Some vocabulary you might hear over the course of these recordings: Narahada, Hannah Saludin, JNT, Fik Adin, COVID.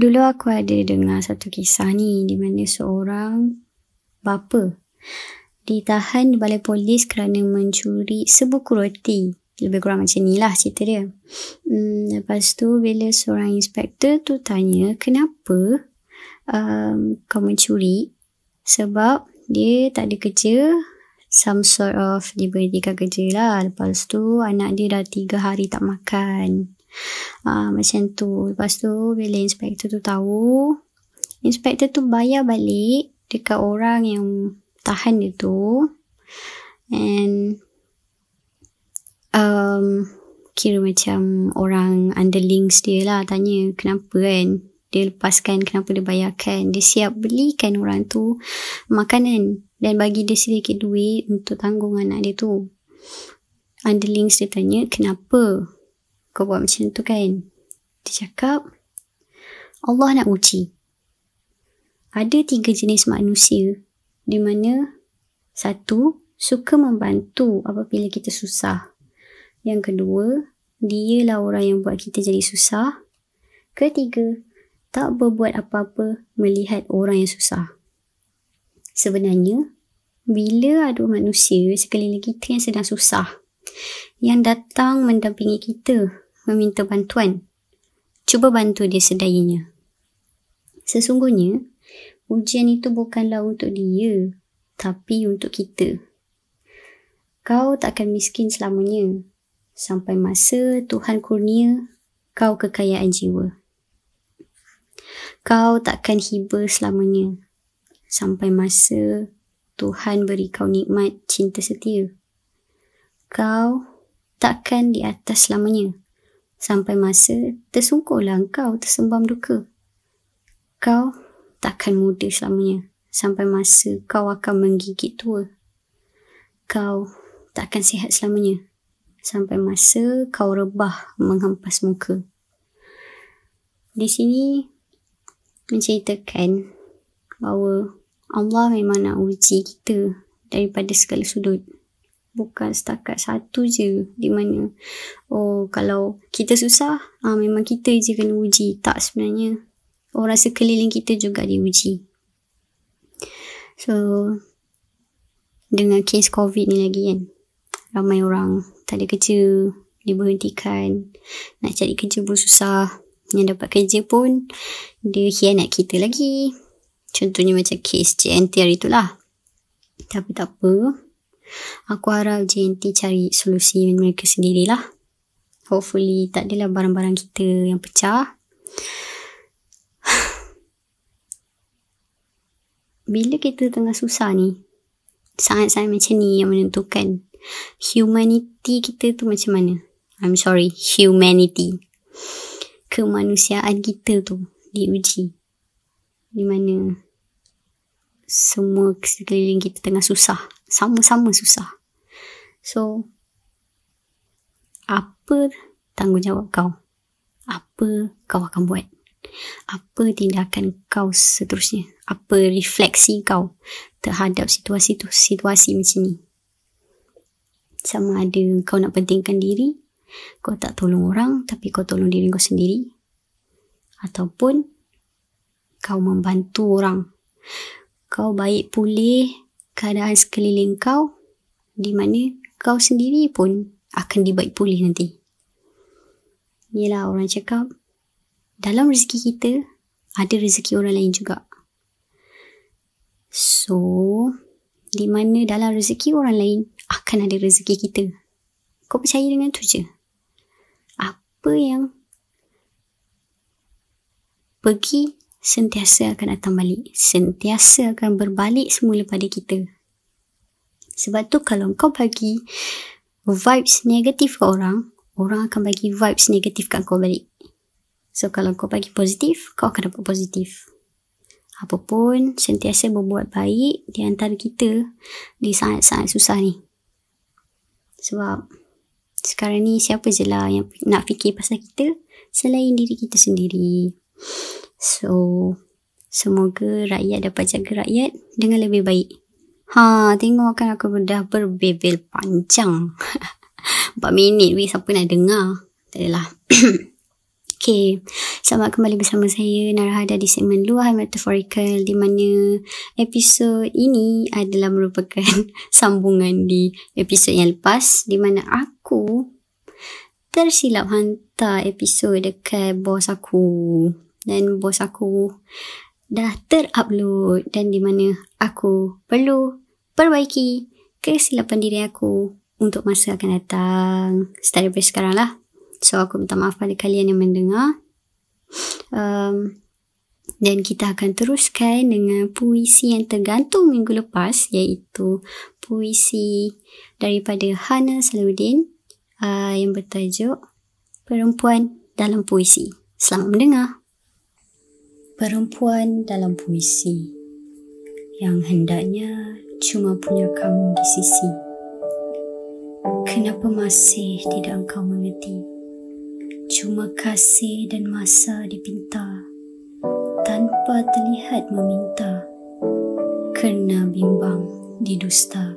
Dulu aku ada dengar satu kisah ni di mana seorang bapa ditahan di balai polis kerana mencuri sebuku roti. Lebih kurang macam ni lah cerita dia. Lepas tu bila seorang inspektor tu tanya kenapa kau mencuri, sebab dia tak ada kerja, some sort of diberikan kerja lah. Lepas tu anak dia dah 3 hari tak makan, macam tu. Lepas tu bila inspektor tu tahu, inspektor tu bayar balik dekat orang yang tahan dia tu. And kira macam orang underlings dia lah tanya kenapa kan dia lepaskan, kenapa dia bayarkan. Dia siap belikan orang tu makanan dan bagi dia sedikit duit untuk tanggung anak dia tu. Underlings dia tanya, kenapa kau buat macam tu kan? Dia cakap, Allah nak uji. Ada 3 jenis manusia, di mana 1, suka membantu apabila kita susah. Yang kedua, dialah orang yang buat kita jadi susah. Ketiga, tak berbuat apa-apa melihat orang yang susah. Sebenarnya, bila ada manusia sekeliling kita yang sedang susah, yang datang mendampingi kita, meminta bantuan, cuba bantu dia sedayanya. Sesungguhnya, ujian itu bukanlah untuk dia, tapi untuk kita. Kau tak akan miskin selamanya, sampai masa Tuhan kurnia kau kekayaan jiwa. Kau takkan hiba selamanya, sampai masa Tuhan beri kau nikmat cinta setia. Kau takkan di atas selamanya, sampai masa tersungkurlah engkau tersembam duka. Kau takkan muda selamanya, sampai masa kau akan menggigit tua. Kau takkan sihat selamanya, sampai masa kau rebah menghempas muka. Di sini menceritakan bahawa Allah memang nak uji kita daripada segala sudut. Bukan setakat satu je di mana, oh kalau kita susah, memang kita je kena uji. Tak, sebenarnya orang sekeliling kita juga diuji. So, dengan kes COVID ni lagi kan, ramai orang tak ada kerja, diberhentikan. Nak cari kerja pun susah. Yang dapat kerja pun, dia hianat kita lagi. Contohnya macam kes JNT hari tu lah. Tapi tak apa, aku harap JNT cari solusi mereka sendirilah. Hopefully tak adalah barang-barang kita yang pecah. Bila kita tengah susah ni, sangat-sangat macam ni yang menentukan humanity kita tu macam mana. Humanity, kemanusiaan kita tu diuji, di mana semua sekeliling kita tengah susah, sama-sama susah. So, apa tanggungjawab kau? Apa kau akan buat? Apa tindakan kau seterusnya? Apa refleksi kau terhadap situasi macam ni? Sama ada kau nak pentingkan diri, kau tak tolong orang tapi kau tolong diri kau sendiri, ataupun kau membantu orang. Kau baik pulih keadaan sekeliling kau, di mana kau sendiri pun akan dibaik pulih nanti. Yelah, orang cakap dalam rezeki kita ada rezeki orang lain juga. So, di mana dalam rezeki orang lain akan ada rezeki kita. Kau percaya dengan tu je. Apa yang pergi sentiasa akan datang balik, sentiasa akan berbalik semula pada kita. Sebab tu kalau kau bagi vibes negatif ke orang, orang akan bagi vibes negatif kat kau balik. So kalau kau bagi positif, kau akan dapat positif. Apapun, sentiasa berbuat baik di antara kita di saat-saat susah ni. Sebab sekarang ni siapa je lah yang nak fikir pasal kita selain diri kita sendiri. So, semoga rakyat dapat jaga rakyat dengan lebih baik. Tengok kan aku dah berbebel panjang. 4 minit weh, siapa nak dengar? Tak adalah. Okay, selamat kembali bersama saya Narahada di segmen Luahan Metaforikal, di mana episod ini adalah merupakan sambungan di episod yang lepas, di mana aku tersilap hantar episod dekat bos aku, dan bos aku dah terupload, dan di mana aku perlu perbaiki kesilapan diri aku untuk masa akan datang, start daripada sekarang lah. So, aku minta maaf pada kalian yang mendengar. Dan kita akan teruskan dengan puisi yang tergantung minggu lepas, iaitu puisi daripada Hannah Saludin yang bertajuk Perempuan dalam Puisi. Selamat mendengar. Perempuan dalam puisi yang hendaknya cuma punya kamu di sisi. Kenapa masih tidak engkau mengerti? Cuma kasih dan masa dipinta tanpa terlihat meminta, kerana bimbang didusta.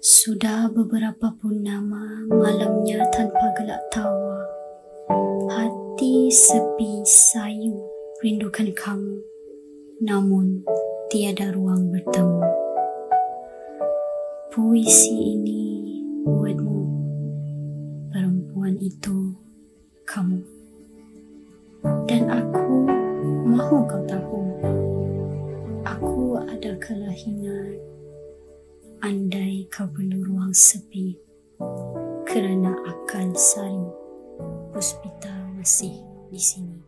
Sudah beberapa pun nama malamnya tanpa gelak tawa. Hati sepi sayu rindukan kamu, namun tiada ruang bertemu. Puisi ini buatmu, perempuan itu kamu, dan aku mahu kau tahu aku ada kelahiran. Andai kau perlu ruang sepi, kerana akan sari hospital masih di sini.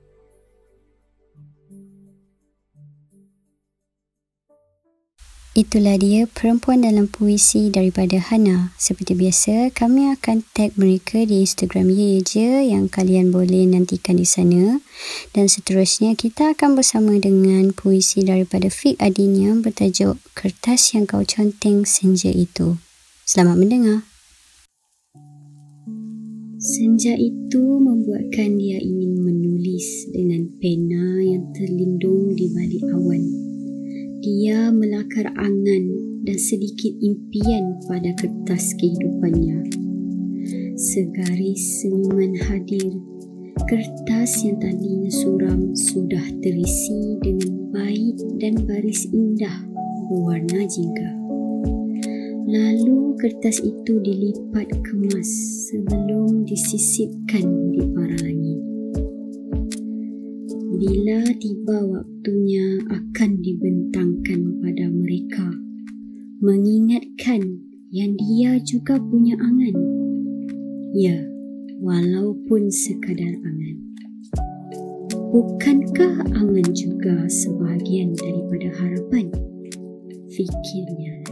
Itulah dia Perempuan dalam Puisi daripada Hannah. Seperti biasa, kami akan tag mereka di Instagram ye je, yang kalian boleh nantikan di sana. Dan seterusnya, kita akan bersama dengan puisi daripada Fik Adin yang bertajuk Kertas Yang Kau Conteng Senja Itu. Selamat mendengar. Senja itu membuatkan dia ingin menulis dengan pena yang terlindung di balik awan. Dia melakar angan dan sedikit impian pada kertas kehidupannya. Segaris senyuman hadir, kertas yang tadinya suram sudah terisi dengan bait dan baris indah berwarna jingga. Lalu kertas itu dilipat kemas sebelum disisipkan di bara langit. Bila tiba waktunya akan dibentangkan pada mereka, mengingatkan yang dia juga punya angan. Ya, walaupun sekadar angan. Bukankah angan juga sebahagian daripada harapan? Fikirnya lagi.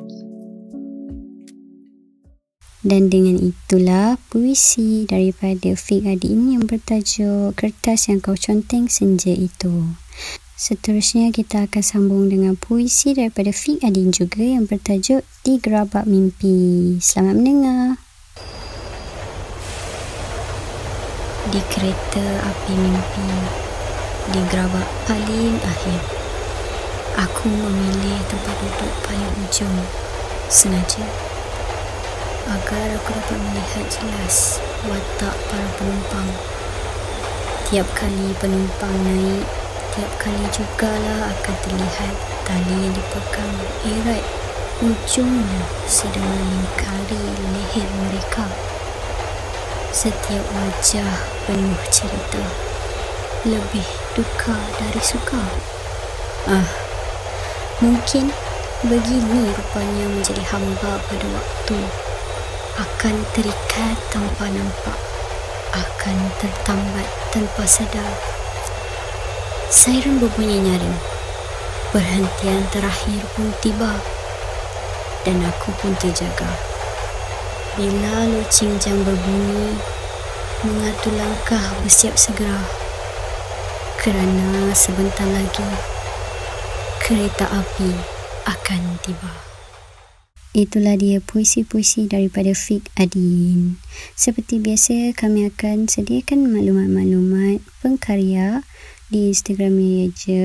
Dan dengan itulah puisi daripada Fik Adin yang bertajuk Kertas Yang Kau Conteng Senja Itu. Seterusnya, kita akan sambung dengan puisi daripada Fik Adin juga yang bertajuk Digerabak Mimpi. Selamat mendengar. Di kereta api mimpi, di gerabak paling akhir, aku memilih tempat duduk paling ujung sengaja agar aku dapat melihat jelas watak para penumpang. Tiap kali penumpang naik, tiap kali jugalah akan terlihat tali yang dipegang erat, ujungnya sedang melingkari leher mereka. Setiap wajah penuh cerita, lebih duka dari suka. Mungkin begini rupanya menjadi hamba pada waktu. Akan terikat tanpa nampak, akan tertambat tanpa sedar. Siren berbunyi nyaring, perhentian terakhir pun tiba, dan aku pun terjaga. Bila loceng jam berbunyi, mengatur langkah bersiap segera, kerana sebentar lagi kereta api akan tiba. Itulah dia puisi-puisi daripada Fik Adin. Seperti biasa, kami akan sediakan maklumat-maklumat pengkarya di Instagram dia je,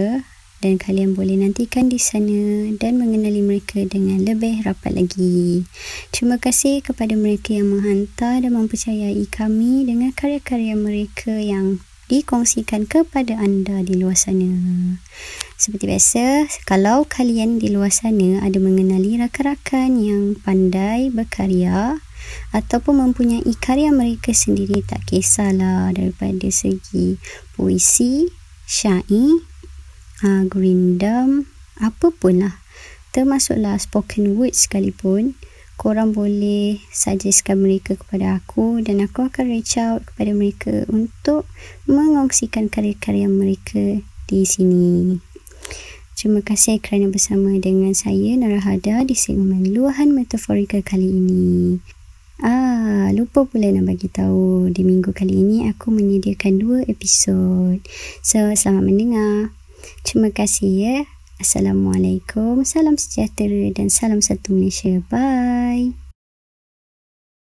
dan kalian boleh nantikan di sana dan mengenali mereka dengan lebih rapat lagi. Terima kasih kepada mereka yang menghantar dan mempercayai kami dengan karya-karya mereka yang dikongsikan kepada anda di luar sana. Seperti biasa, kalau kalian di luar sana ada mengenali rakan-rakan yang pandai berkarya ataupun mempunyai karya mereka sendiri, tak kisahlah, daripada segi puisi, syair, gurindam, apa pun lah, termasuklah spoken word sekalipun, korang boleh suggestkan mereka kepada aku dan aku akan reach out kepada mereka untuk mengongsikan karya-karya mereka di sini. Terima kasih kerana bersama dengan saya Narahada di segmen Luahan Metaforika kali ini. Lupa pula nak bagi tahu, di minggu kali ini aku menyediakan 2 episod. So, selamat mendengar. Terima kasih ya. Assalamualaikum, salam sejahtera dan salam satu Malaysia. Bye.